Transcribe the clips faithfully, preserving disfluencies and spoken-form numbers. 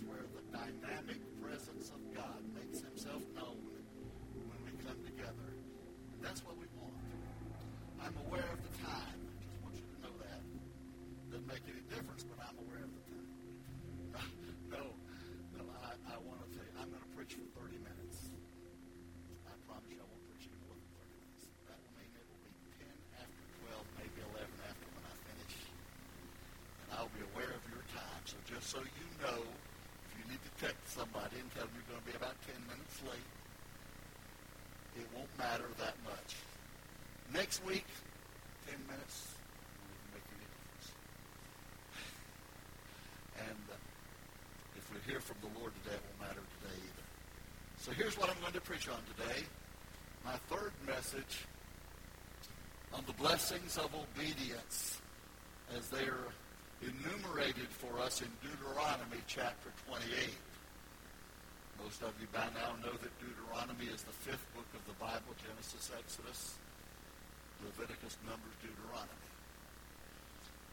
is where the dynamic presence of God makes himself known when we come together. And that's what we want. I'm aware of the time. I just want you to know that. Doesn't make any difference, but I'm aware of the time. No, no, I, I want to tell you, I'm going to preach for thirty minutes. I promise you I won't preach any more than thirty minutes. That will mean it will be ten after twelve, maybe eleven after when I finish. And I'll be aware of your time. So just so you know, if you need to text somebody and tell them you're going to be about ten minutes late, it won't matter that much. Next week, ten minutes won't make any difference. And uh, if we hear from the Lord today, it won't matter today either. So here's what I'm going to preach on today. My third message on the blessings of obedience as they are enumerated for us in Deuteronomy chapter twenty-eight. Most of you by now know that Deuteronomy is the fifth book of the Bible, Genesis, Exodus, Leviticus, Numbers, Deuteronomy.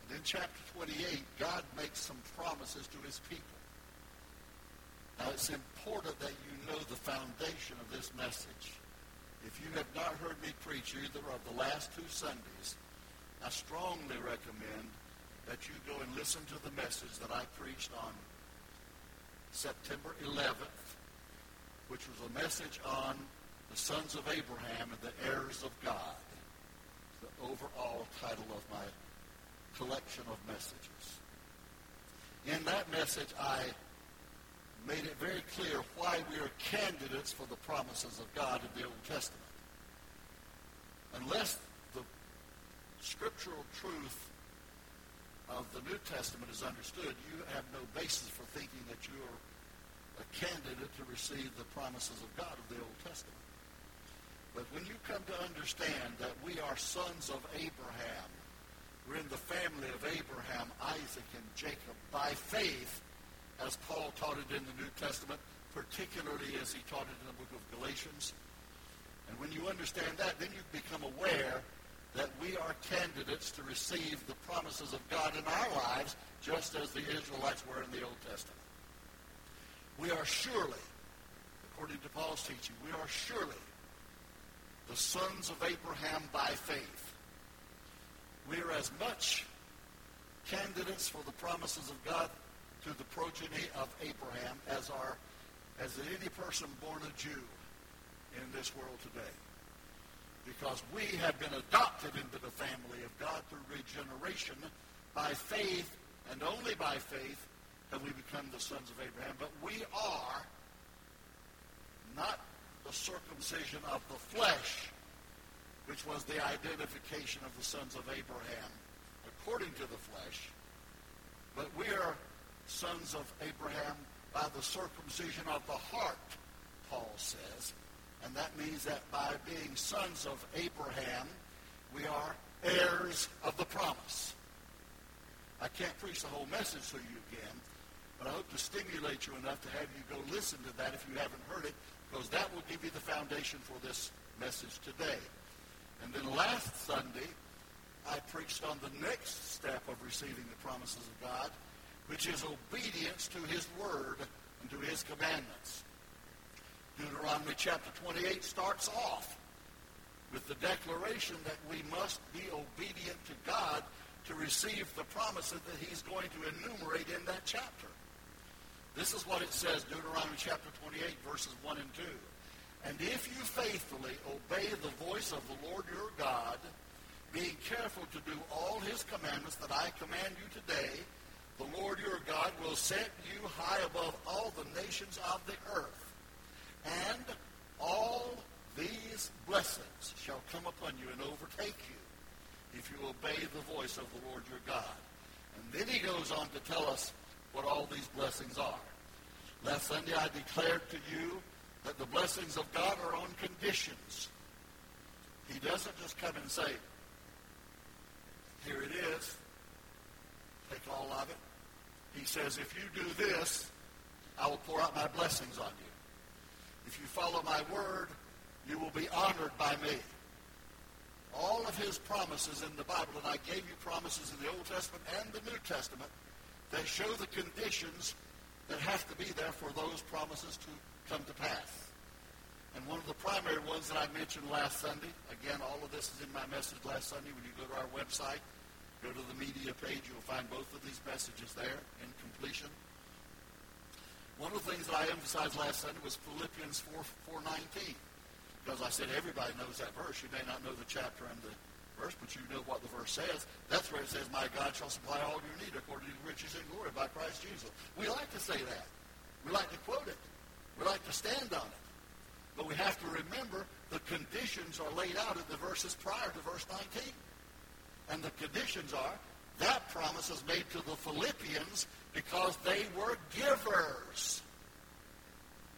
And in chapter twenty-eight, God makes some promises to his people. Now, it's important that you know the foundation of this message. If you have not heard me preach either of the last two Sundays, I strongly recommend that you go and listen to the message that I preached on September eleventh, which was a message on the sons of Abraham and the heirs of God. The overall title of my collection of messages. In that message, I made it very clear why we are candidates for the promises of God in the Old Testament. Unless the scriptural truth of the New Testament is understood, you have no basis for thinking that you are a candidate to receive the promises of God of the Old Testament. But when you come to understand that we are sons of Abraham, we're in the family of Abraham, Isaac, and Jacob by faith, as Paul taught it in the New Testament, particularly as he taught it in the book of Galatians. And when you understand that, then you become aware that we are candidates to receive the promises of God in our lives, just as the Israelites were in the Old Testament. We are surely, according to Paul's teaching, we are surely the sons of Abraham by faith. We are as much candidates for the promises of God to the progeny of Abraham as are as any person born a Jew in this world today. Because we have been adopted into the family of God through regeneration by faith, and only by faith have we become the sons of Abraham. But we are not the circumcision of the flesh, which was the identification of the sons of Abraham according to the flesh, but we are sons of Abraham by the circumcision of the heart, Paul says, and that means that by being sons of Abraham, we are heirs of the promise. I can't preach the whole message to you again, but I hope to stimulate you enough to have you go listen to that if you haven't heard it, because that will give you the foundation for this message today. And then last Sunday, I preached on the next step of receiving the promises of God, which is obedience to his word and to his commandments. Deuteronomy chapter twenty-eight starts off with the declaration that we must be obedient to God to receive the promises that he's going to enumerate in that chapter. This is what it says, Deuteronomy chapter twenty-eight, verses one and two. And if you faithfully obey the voice of the Lord your God, being careful to do all his commandments that I command you today, the Lord your God will set you high above all the nations of the earth. And all these blessings shall come upon you and overtake you if you obey the voice of the Lord your God. And then he goes on to tell us what all these blessings are. Last Sunday I declared to you that the blessings of God are on conditions. He doesn't just come and say, here it is, take all of it. He says, if you do this, I will pour out my blessings on you. If you follow my word, you will be honored by me. All of his promises in the Bible, and I gave you promises in the Old Testament and the New Testament, they show the conditions that have to be there for those promises to come to pass. And one of the primary ones that I mentioned last Sunday, again, all of this is in my message last Sunday. When you go to our website, go to the media page, you'll find both of these messages there in completion. One of the things that I emphasized last Sunday was Philippians four nineteen, because I said everybody knows that verse. You may not know the chapter and the verse, but you know what the verse says. That's where it says, "My God shall supply all your need according to the riches and glory by Christ Jesus." We like to say that. We like to quote it. We like to stand on it. But we have to remember the conditions are laid out in the verses prior to verse nineteen. And the conditions are that promise is made to the Philippians because they were givers.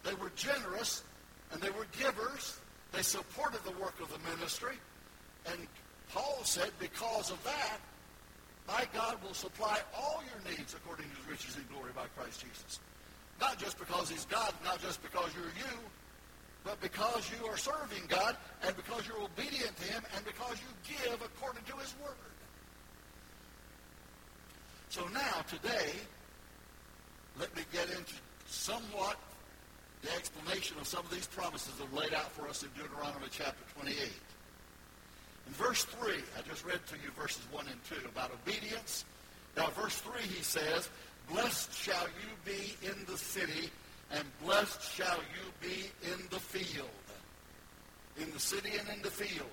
They were generous, and they were givers. They supported the work of the ministry. And Paul said, because of that, my God will supply all your needs according to his riches and glory by Christ Jesus. Not just because he's God, not just because you're you, but because you are serving God, and because you're obedient to him, and because you give according to his word. So now, today, let me get into somewhat the explanation of some of these promises that are laid out for us in Deuteronomy chapter twenty-eight. In verse three, I just read to you verses one and two about obedience. Now, verse three, he says, "Blessed shall you be in the city, and blessed shall you be in the field." In the city and in the field.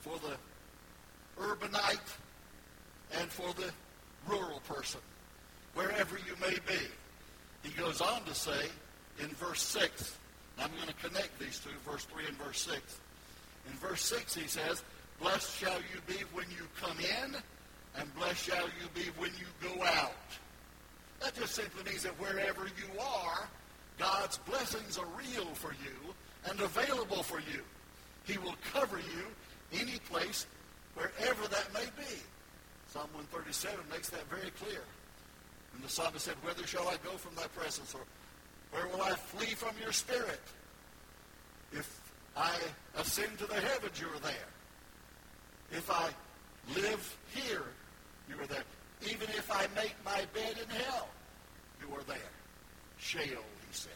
For the urbanite and for the rural person, wherever you may be. He goes on to say in verse six, and I'm going to connect these two, verse three and verse six. In verse six he says, "Blessed shall you be when you come in, and blessed shall you be when you go out." That just simply means that wherever you are, God's blessings are real for you and available for you. He will cover you any place, wherever that may be. Psalm one thirty-seven makes that very clear. And the psalmist said, "Whither shall I go from thy presence? Or where will I flee from your spirit? If I ascend to the heavens, you are there. If I live here, you are there. Even if I make my bed in hell, you are there." Sheol, he said.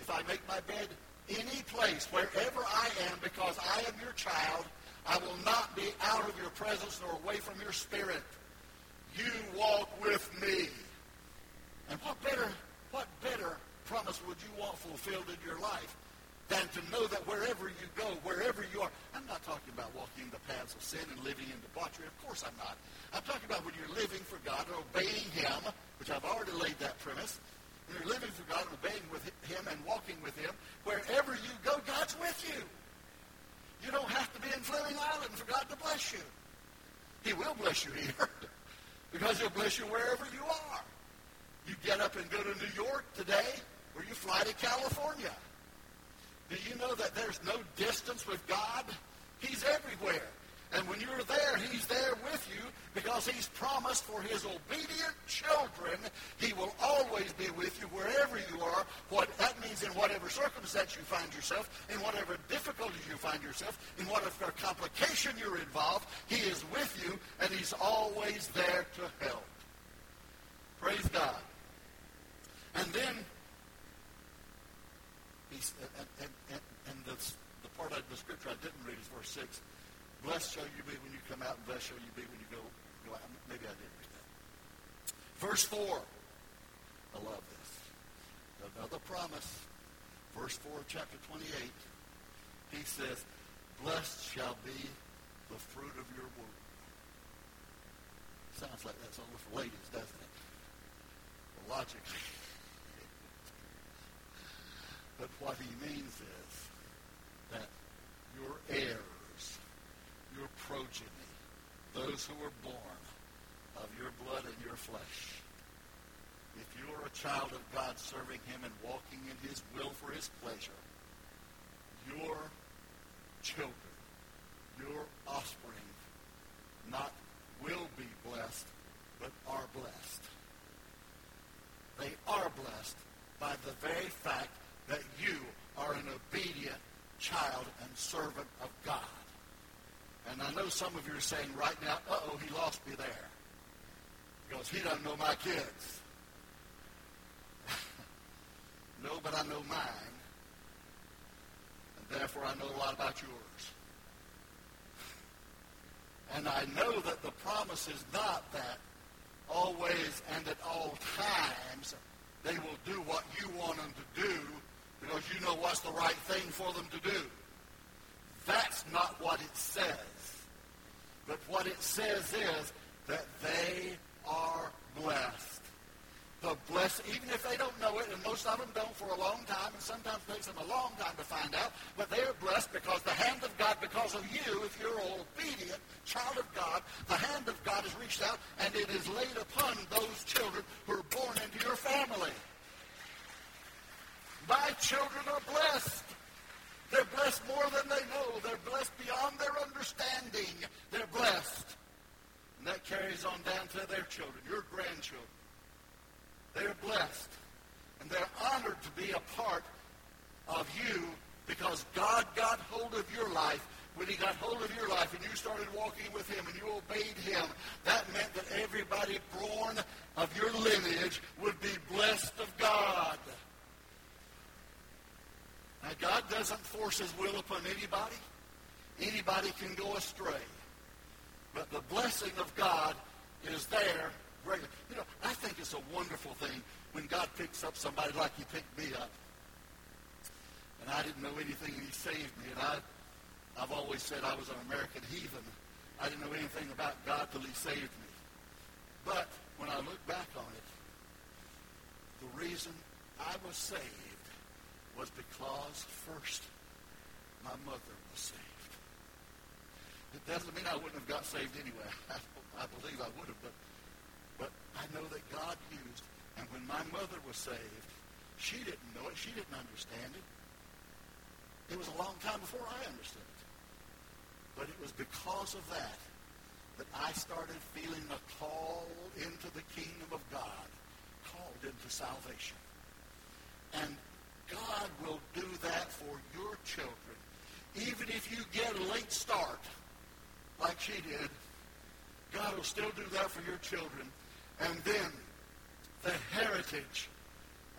If I make my bed any place, wherever I am, because I am your child, I will not be out of your presence nor away from your spirit. You walk with me. And what better, what better promise would you want fulfilled in your life than to know that wherever you go, wherever you are? I'm not talking about walking in the paths of sin and living in debauchery. Of course I'm not. I'm talking about when you're living for God and obeying him, which I've already laid that premise. When you're living for God and obeying with him and walking with him, wherever you go, God's with you. You don't have to be in Fleming Island for God to bless you. He will bless you here because he'll bless you wherever you are. You get up and go to New York today, or you fly to California. Do you know that there's no distance with God? He's everywhere. And when you're there, he's there with you because he's promised for his obedient children, he will always be with you wherever you are. What that means in whatever circumstance you find yourself, in whatever difficulties you find yourself, in whatever complication you're involved, he is with you and he's always there to help. Praise God. And then He's, and, and, and, and the, the part of the scripture I didn't read is verse six. "Blessed shall you be when you come out, and blessed shall you be when you go, go out." Maybe I didn't read that. Verse four. I love this. Another promise. Verse four of chapter twenty-eight. He says, "Blessed shall be the fruit of your womb." Sounds like that's only for ladies, doesn't it? Well, logically. But what he means is that your heirs, your progeny, those who were born of your blood and your flesh, if you are a child of God serving him and walking in his will for his pleasure, your children, your offspring, not will be blessed, but are blessed. They are blessed by the very fact that you are an obedient child and servant of God. And I know some of you are saying right now, "Uh-oh, he lost me there. Because he doesn't know my kids. know, but I know mine, and therefore I know a lot about yours. And I know that the promise is not that always and at all times they will do what you want them to do because you know what's the right thing for them to do. That's not what it says. But what it says is that they are blessed. The blessed, even if they don't know it, and most of them don't for a long time, and sometimes it takes them a long time to find out, but they are blessed because the hand of God, because of you, if you're an obedient child of God, the hand of God has reached out, and it is laid upon those children who are born into your family. My children are blessed. They're blessed more than they know. They're blessed beyond their understanding. They're blessed. And that carries on down to their children, your grandchildren. They're blessed. And they're honored to be a part of you because God got hold of your life. When he got hold of your life and you started walking with him and you obeyed him, that meant that everybody born of your lineage would be blessed of God. Now, God doesn't force his will upon anybody. Anybody can go astray. But the blessing of God is there greatly. You know, I think it's a wonderful thing when God picks up somebody like he picked me up. And I didn't know anything, and he saved me. And I, I've always said I was an American heathen. I didn't know anything about God till he saved me. But when I look back on it, the reason I was saved was because first my mother was saved. It doesn't mean I wouldn't have got saved anyway. I, I believe I would have, but, but I know that God used. And when my mother was saved, she didn't know it. She didn't understand it. It was a long time before I understood it. But it was because of that that I started feeling a call into the kingdom of God, called into salvation. And God will do that for your children. Even if you get a late start, like she did, God will still do that for your children. And then the heritage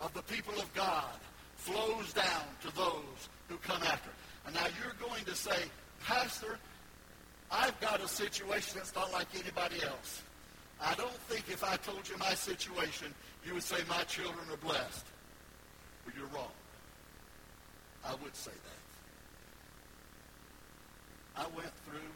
of the people of God flows down to those who come after. And now you're going to say, Pastor, I've got a situation that's not like anybody else. I don't think if I told you my situation, you would say my children are blessed. Well, you're wrong. I would say that. I went through,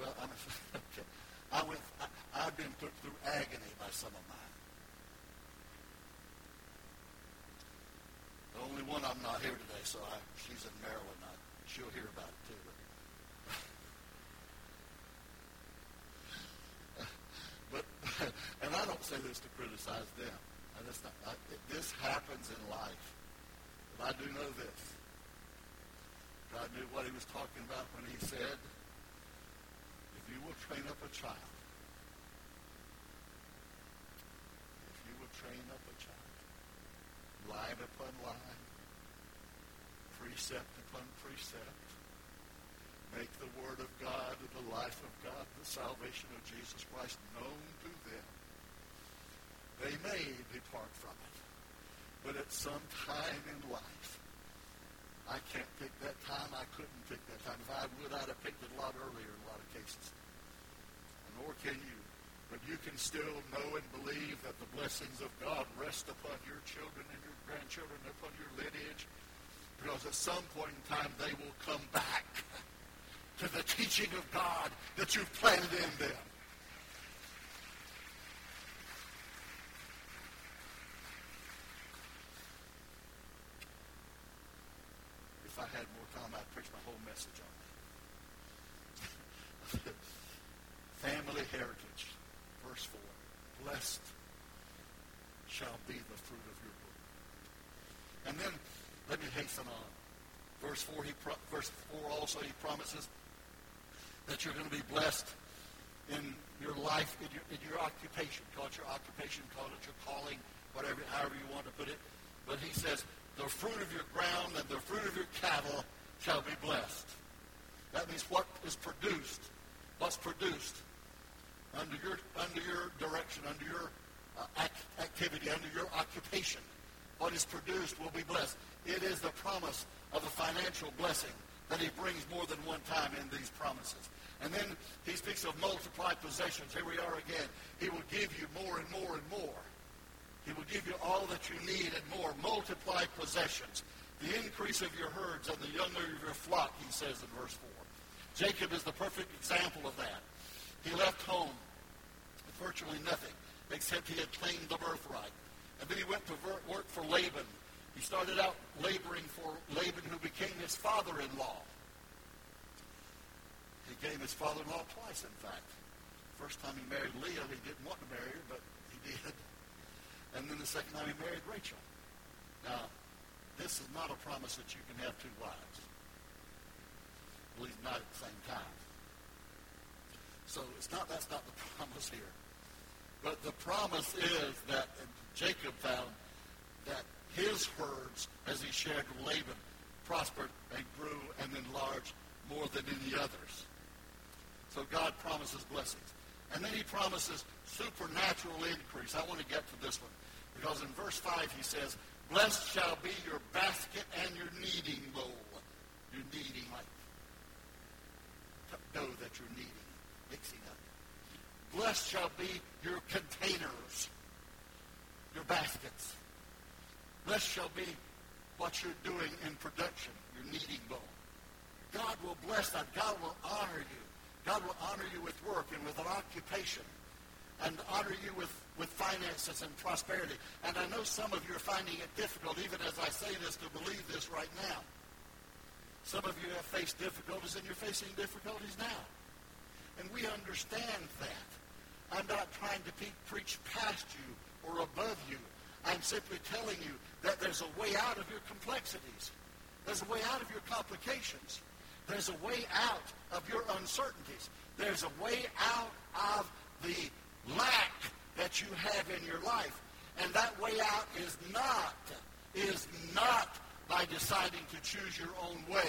well, I'm, okay. I went, I, I've been put through agony by some of mine. The only one I'm not here today, so I, she's in Maryland. I, she'll hear about it too. But, and I don't say this to criticize them. I just not, I, this happens in life. But I do know this. God knew what he was talking about when he said, if you will train up a child, if you will train up a child, line upon line, precept upon precept, make the word of God and the life of God, the salvation of Jesus Christ known to them. They may depart from it, but at some time in life, I can't pick that time. I couldn't pick that time. If I would, I'd have picked it a lot earlier in a lot of cases. Nor can you. But you can still know and believe that the blessings of God rest upon your children and your grandchildren, upon your lineage, because at some point in time, they will come back to the teaching of God that you've planted in them. If I had more time, I'd preach my whole message on that. Family heritage, verse four. Blessed shall be the fruit of your womb. And then, let me hasten on. Verse four, he pro- verse four also, he promises that you're going to be blessed in your life, in your, in your occupation. Call it your occupation, call it your calling, whatever, however you want to put it. But he says, the fruit of your ground and the fruit of your cattle shall be blessed. That means what is produced, what's produced under your under your direction, under your uh, activity, under your occupation. What is produced will be blessed. It is the promise of a financial blessing that he brings more than one time in these promises. And then he speaks of multiplied possessions. Here we are again. He will give you more and more and more. He will give you all that you need and more. Multiplied possessions. The increase of your herds and the younger of your flock, he says in verse four. Jacob is the perfect example of that. He left home with virtually nothing, except he had claimed the birthright. And then he went to work for Laban. He started out laboring for Laban, who became his father-in-law. He became his father-in-law twice, in fact. First time he married Leah, he didn't want to marry her, but he did. And then the second time he married Rachel. Now, this is not a promise that you can have two wives. At least not at the same time. So it's not that's not the promise here. But the promise is that Jacob found that his herds, as he shared with Laban, prospered and grew and enlarged more than any others. So God promises blessings. And then he promises supernatural increase. I want to get to this one. Because in verse five he says, blessed shall be your basket and your kneading bowl. Your kneading, like dough that you're kneading, mixing up. Blessed shall be your containers, your baskets. Blessed shall be what you're doing in production, your kneading bowl. God will bless that. God will honor you. God will honor you with work and with an occupation, and honor you with, with finances and prosperity. And I know some of you are finding it difficult, even as I say this, to believe this right now. Some of you have faced difficulties, and you're facing difficulties now. And we understand that. I'm not trying to pe- preach past you or above you. I'm simply telling you that there's a way out of your complexities. There's a way out of your complications. There's a way out of your uncertainties. There's a way out of the lack that you have in your life. And that way out is not, is not by deciding to choose your own way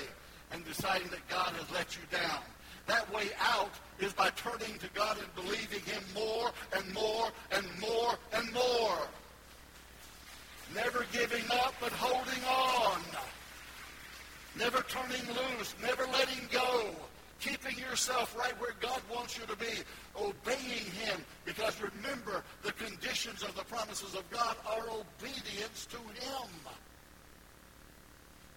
and deciding that God has let you down. That way out is by turning to God and believing Him more and more and more and more. Never giving up, but holding on. Never turning loose, never letting go. Keeping yourself right where God wants you to be. Obeying Him. Because remember, the conditions of the promises of God are obedience to Him.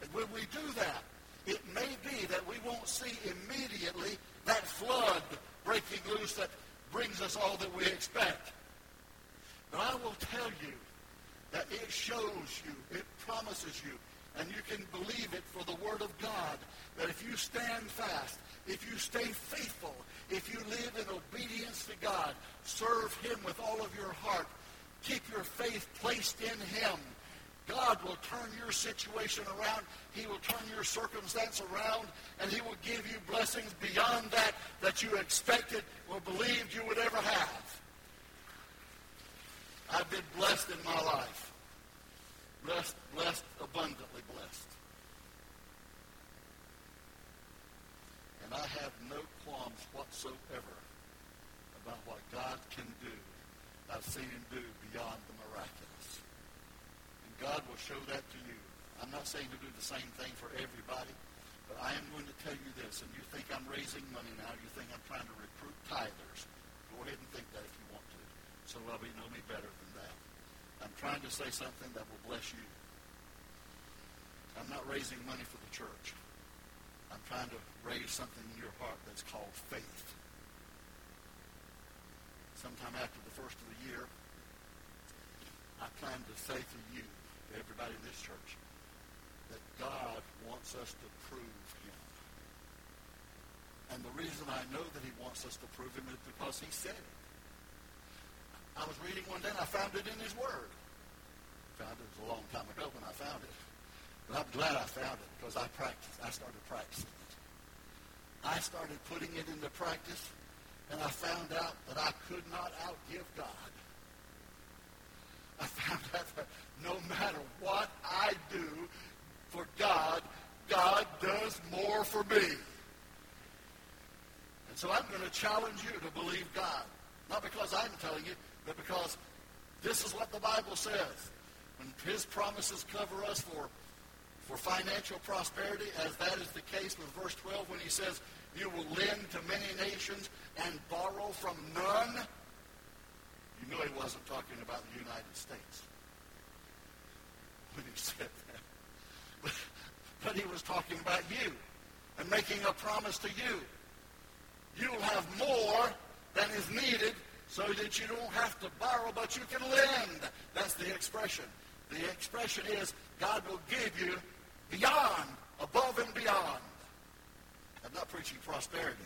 And when we do that, it may be that we won't see immediately that flood breaking loose that brings us all that we expect. But I will tell you that it shows you, it promises you, and you can believe it for the Word of God, that if you stand fast, if you stay faithful, if you live in obedience to God, serve Him with all of your heart, keep your faith placed in Him, God will turn your situation around. He will turn your circumstance around, and He will give you blessings beyond that that you expected or believed you would ever have. I've been blessed in my life. Blessed, blessed, abundantly blessed. And I have no qualms whatsoever about what God can do. I've seen Him do beyond the miraculous. God will show that to you. I'm not saying to do the same thing for everybody, but I am going to tell you this, and you think I'm raising money now, you think I'm trying to recruit tithers. Go ahead and think that if you want to. So well, you know me better than that. I'm trying to say something that will bless you. I'm not raising money for the church. I'm trying to raise something in your heart that's called faith. Sometime after the first of the year, I plan to say to you, everybody in this church, that God wants us to prove Him. And the reason I know that He wants us to prove Him is because He said it. I was reading one day and I found it in His Word. I found it was a long time ago when I found it. But I'm glad I found it because I practiced. I started practicing it. I started putting it into practice, and I found out that I could not outgive God. I found out that no matter what I do for God, God does more for me. And so I'm going to challenge you to believe God. Not because I'm telling you, but because This is what the Bible says. When his promises cover us for, for financial prosperity, as that is the case with verse twelve when he says, you will lend to many nations and borrow from none. You know he wasn't talking about the United States when he said that. But, but he was talking about you and making a promise to you. You'll have more than is needed so that you don't have to borrow, but you can lend. That's the expression. The expression is God will give you beyond, above and beyond. I'm not preaching prosperity.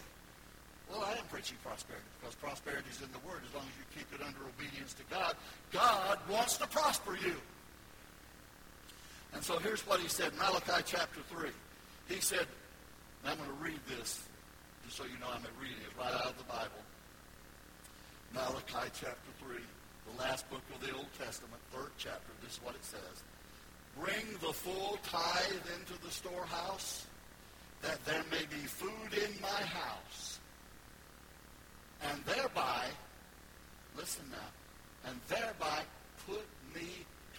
Well, I am preaching prosperity because prosperity is in the Word as long as you keep it under obedience to God. God wants to prosper you. And so here's what he said, Malachi chapter three. He said, and I'm going to read this just so you know I'm reading it right out of the Bible. Malachi chapter three, the last book of the Old Testament, third chapter. This is what it says. Bring the full tithe into the storehouse, that there may be food in my house. And thereby, listen now, and thereby put me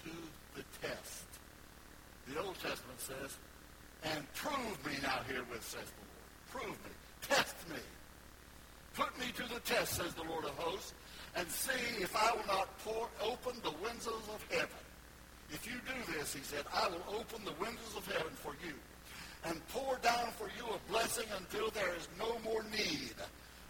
to the test. The Old Testament says, and prove me now herewith, says the Lord. Prove me. Test me. Put me to the test, says the Lord of hosts, and see if I will not pour open the windows of heaven. If you do this, he said, I will open the windows of heaven for you and pour down for you a blessing until there is no more need,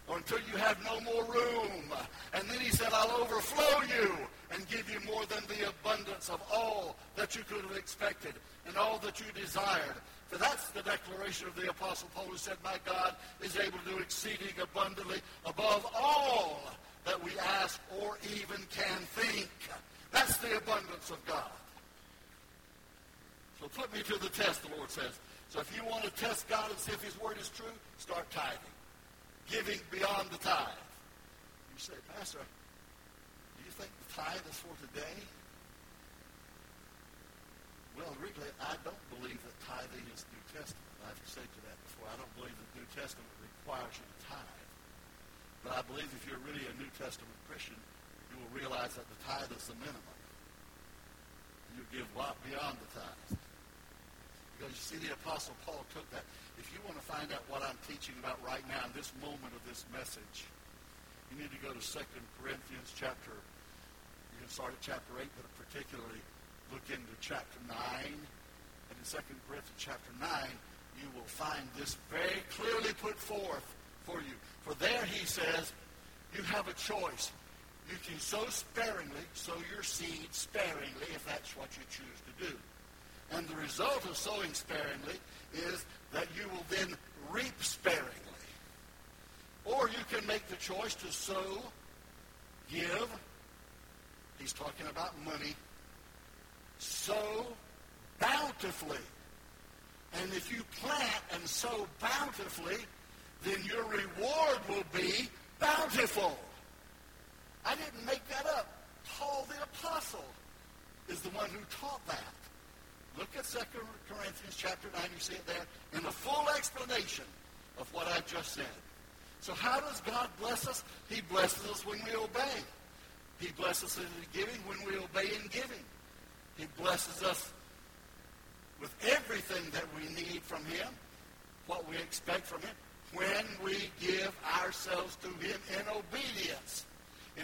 or until you have no more room. And then he said, I'll overflow you and give you more than the abundance of all that you could have expected and all that you desired. For that's the declaration of the Apostle Paul, who said, my God is able to do exceeding abundantly above all that we ask or even can think. That's the abundance of God. So put me to the test, the Lord says. So if you want to test God and see if his word is true, start tithing. Giving beyond the tithe. You say, Pastor, do you think the tithe is for today? Well, really, I don't believe that tithing is New Testament. I've said to that before. I don't believe that the New Testament requires you to tithe. But I believe if you're really a New Testament Christian, you will realize that the tithe is the minimum. You give beyond the tithe. Because you see, the Apostle Paul took that. If you want to find out what I'm teaching about right now in this moment of this message, you need to go to Second Corinthians chapter, you can start at chapter eight, but particularly look into chapter nine. And in Second Corinthians chapter nine, you will find this very clearly put forth for you. For there he says, you have a choice. You can sow sparingly, sow your seed sparingly, if that's what you choose to do. And the result of sowing sparingly is that you will then reap sparingly. Or you can make the choice to sow, give. He's talking about money. Sow bountifully. And if you plant and sow bountifully, then your reward will be bountiful. I didn't make that up. Paul the Apostle is the one who taught that. Look at Second Corinthians chapter nine, you see it there, in a full explanation of what I just said. So how does God bless us? He blesses us when we obey. He blesses us in giving when we obey in giving. He blesses us with everything that we need from him, what we expect from him, when we give ourselves to him in obedience.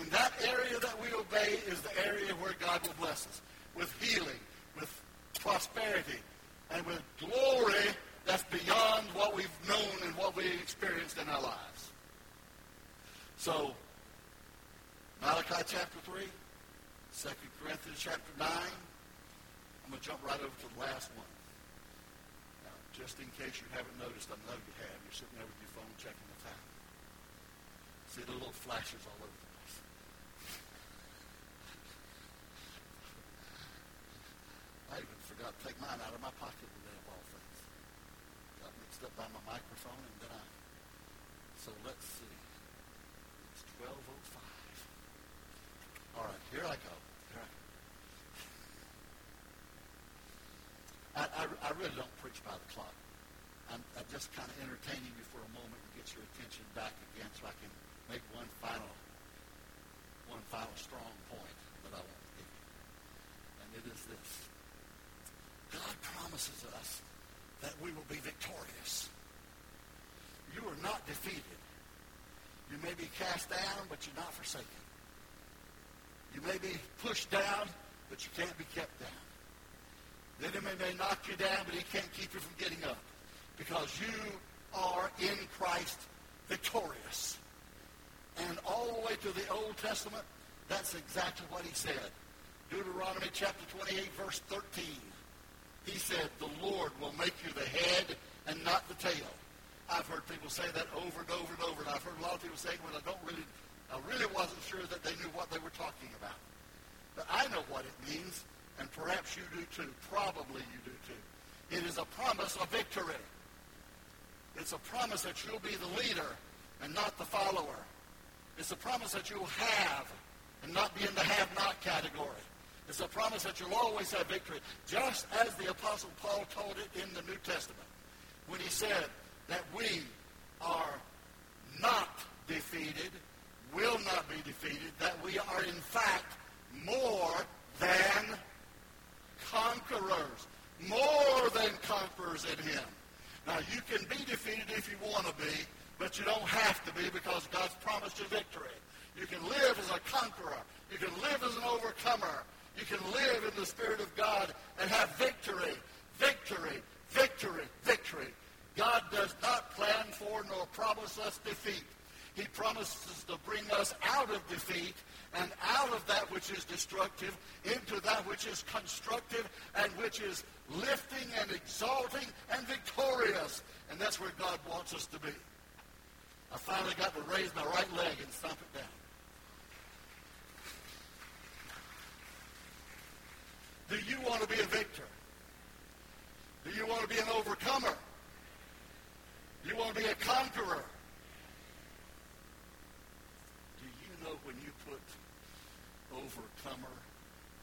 In that area that we obey is the area where God will bless us, with healing, with prosperity, and with glory that's beyond what we've known and what we've experienced in our lives. So, Malachi chapter three, Second Corinthians chapter nine. I'm going to jump right over to the last one. Now, just in case you haven't noticed, I know you have. You're sitting there with your phone checking the time. See the little flashes all over the place. I even forgot to take mine out of my pocket today, of all things. Got mixed up by my microphone, and then I... So let's see. It's twelve oh five. All right, here I go. Here I go. I, I, I really don't preach by the clock. I'm, I'm just kind of entertaining you for a moment to get your attention back again so I can make one final, one final strong point that I want this. God promises us that we will be victorious. You are not defeated. You may be cast down, but you're not forsaken. You may be pushed down, but you can't be kept down. The enemy may knock you down, but he can't keep you from getting up. Because you are in Christ victorious. And all the way to the Old Testament, that's exactly what he said. Deuteronomy chapter twenty-eight, verse thirteen. He said, the Lord will make you the head and not the tail. I've heard people say that over and over and over. And I've heard a lot of people say, well, I don't really, I really wasn't sure that they knew what they were talking about. But I know what it means, and perhaps you do too. Probably you do too. It is a promise of victory. It's a promise that you'll be the leader and not the follower. It's a promise that you'll have and not be in the have-not category. It's a promise that you'll always have victory, just as the Apostle Paul told it in the New Testament when he said that we are not defeated, will not be defeated, that we are in fact more than conquerors, more than conquerors in him. Now, you can be defeated if you want to be, but you don't have to be because God's promised you victory. You can live as a conqueror. You can live as an overcomer. You can live in the Spirit of God and have victory, victory, victory, victory. God does not plan for nor promise us defeat. He promises to bring us out of defeat and out of that which is destructive into that which is constructive and which is lifting and exalting and victorious. And that's where God wants us to be. I finally got to raise my right leg and stomp it down. Do you want to be a victor? Do you want to be an overcomer? Do you want to be a conqueror? Do you know when you put overcomer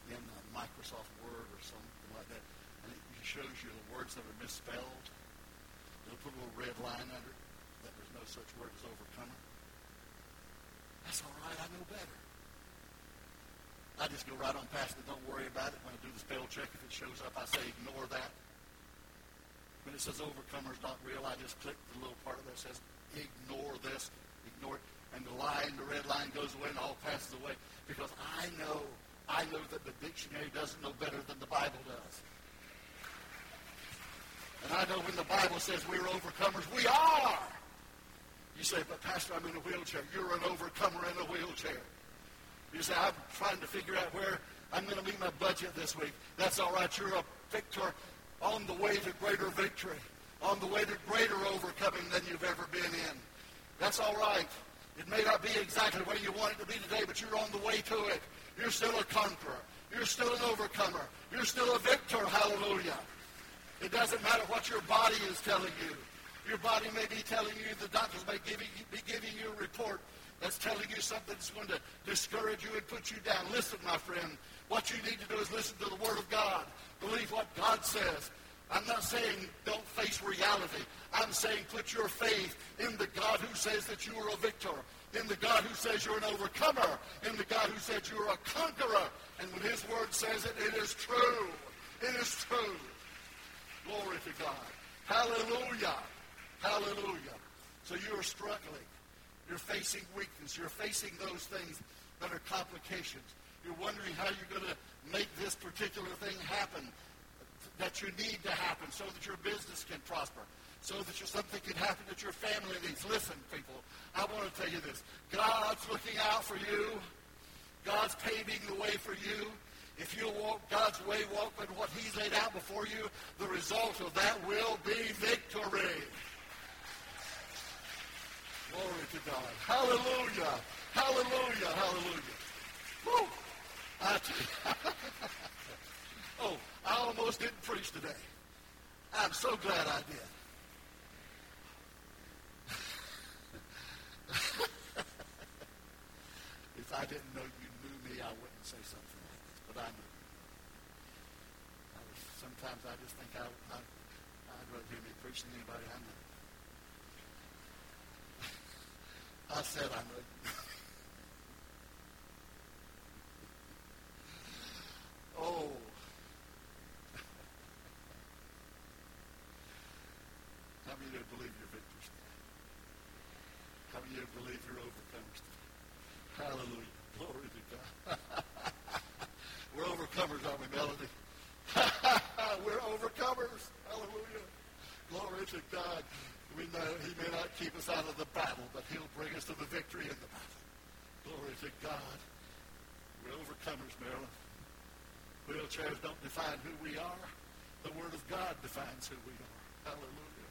in a Microsoft Word or something like that, and it shows you the words that are misspelled, it'll put a little red line under it. That there's no such word as overcomer. That's all right. I know better. I just go right on past it. Don't worry about it. When I do the spell check, if it shows up, I say ignore that. When it says overcomer's not real, I just click the little part of that says ignore this, ignore it. And the line, the red line goes away and all passes away. Because I know, I know that the dictionary doesn't know better than the Bible does. And I know when the Bible says we're overcomers, we are. You say, but Pastor, I'm in a wheelchair. You're an overcomer in a wheelchair. You say, I'm trying to figure out where I'm going to meet my budget this week. That's all right. You're a victor on the way to greater victory, on the way to greater overcoming than you've ever been in. That's all right. It may not be exactly where you want it to be today, but you're on the way to it. You're still a conqueror. You're still an overcomer. You're still a victor. Hallelujah. It doesn't matter what your body is telling you. Your body may be telling you, the doctors may give you, be giving you a report that's telling you something that's going to discourage you and put you down. Listen, my friend, what you need to do is listen to the Word of God. Believe what God says. I'm not saying don't face reality. I'm saying put your faith in the God who says that you are a victor, in the God who says you're an overcomer, in the God who says you're a conqueror. And when His Word says it, it is true. It is true. Glory to God. Hallelujah. Hallelujah. So you're struggling. You're facing weakness. You're facing those things that are complications. You're wondering how you're going to make this particular thing happen that you need to happen so that your business can prosper, so that your, something can happen that your family needs. Listen, people, I want to tell you this. God's looking out for you. God's paving the way for you. If you walk God's way, walk with what He's laid out before you, the result of that will be victory. Glory to God. Hallelujah. Hallelujah. Hallelujah. Woo. I t- oh, I almost didn't preach today. I'm so glad I did. If I didn't know you knew me, I wouldn't say something like this. But I knew you. I was, sometimes I just think I, I, I'd rather hear me preach than anybody I know. I said I know you. Oh, give relief who overcomes them. Hallelujah. Glory to God. We're overcomers, aren't we, Melody? We're overcomers. Hallelujah. Glory to God. We know he may not keep us out of the battle, but he'll bring us to the victory in the battle. Glory to God. We're overcomers, Marilyn. Wheelchairs don't define who we are. The Word of God defines who we are. Hallelujah.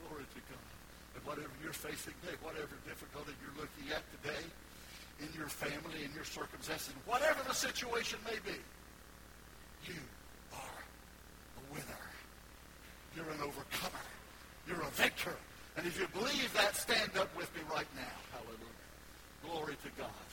Glory to God. And whatever you're facing today, whatever difficulty you're looking at today, in your family, in your circumstances, whatever the situation may be, you are a winner. You're an overcomer. You're a victor. And if you believe that, stand up with me right now. Hallelujah. Glory to God.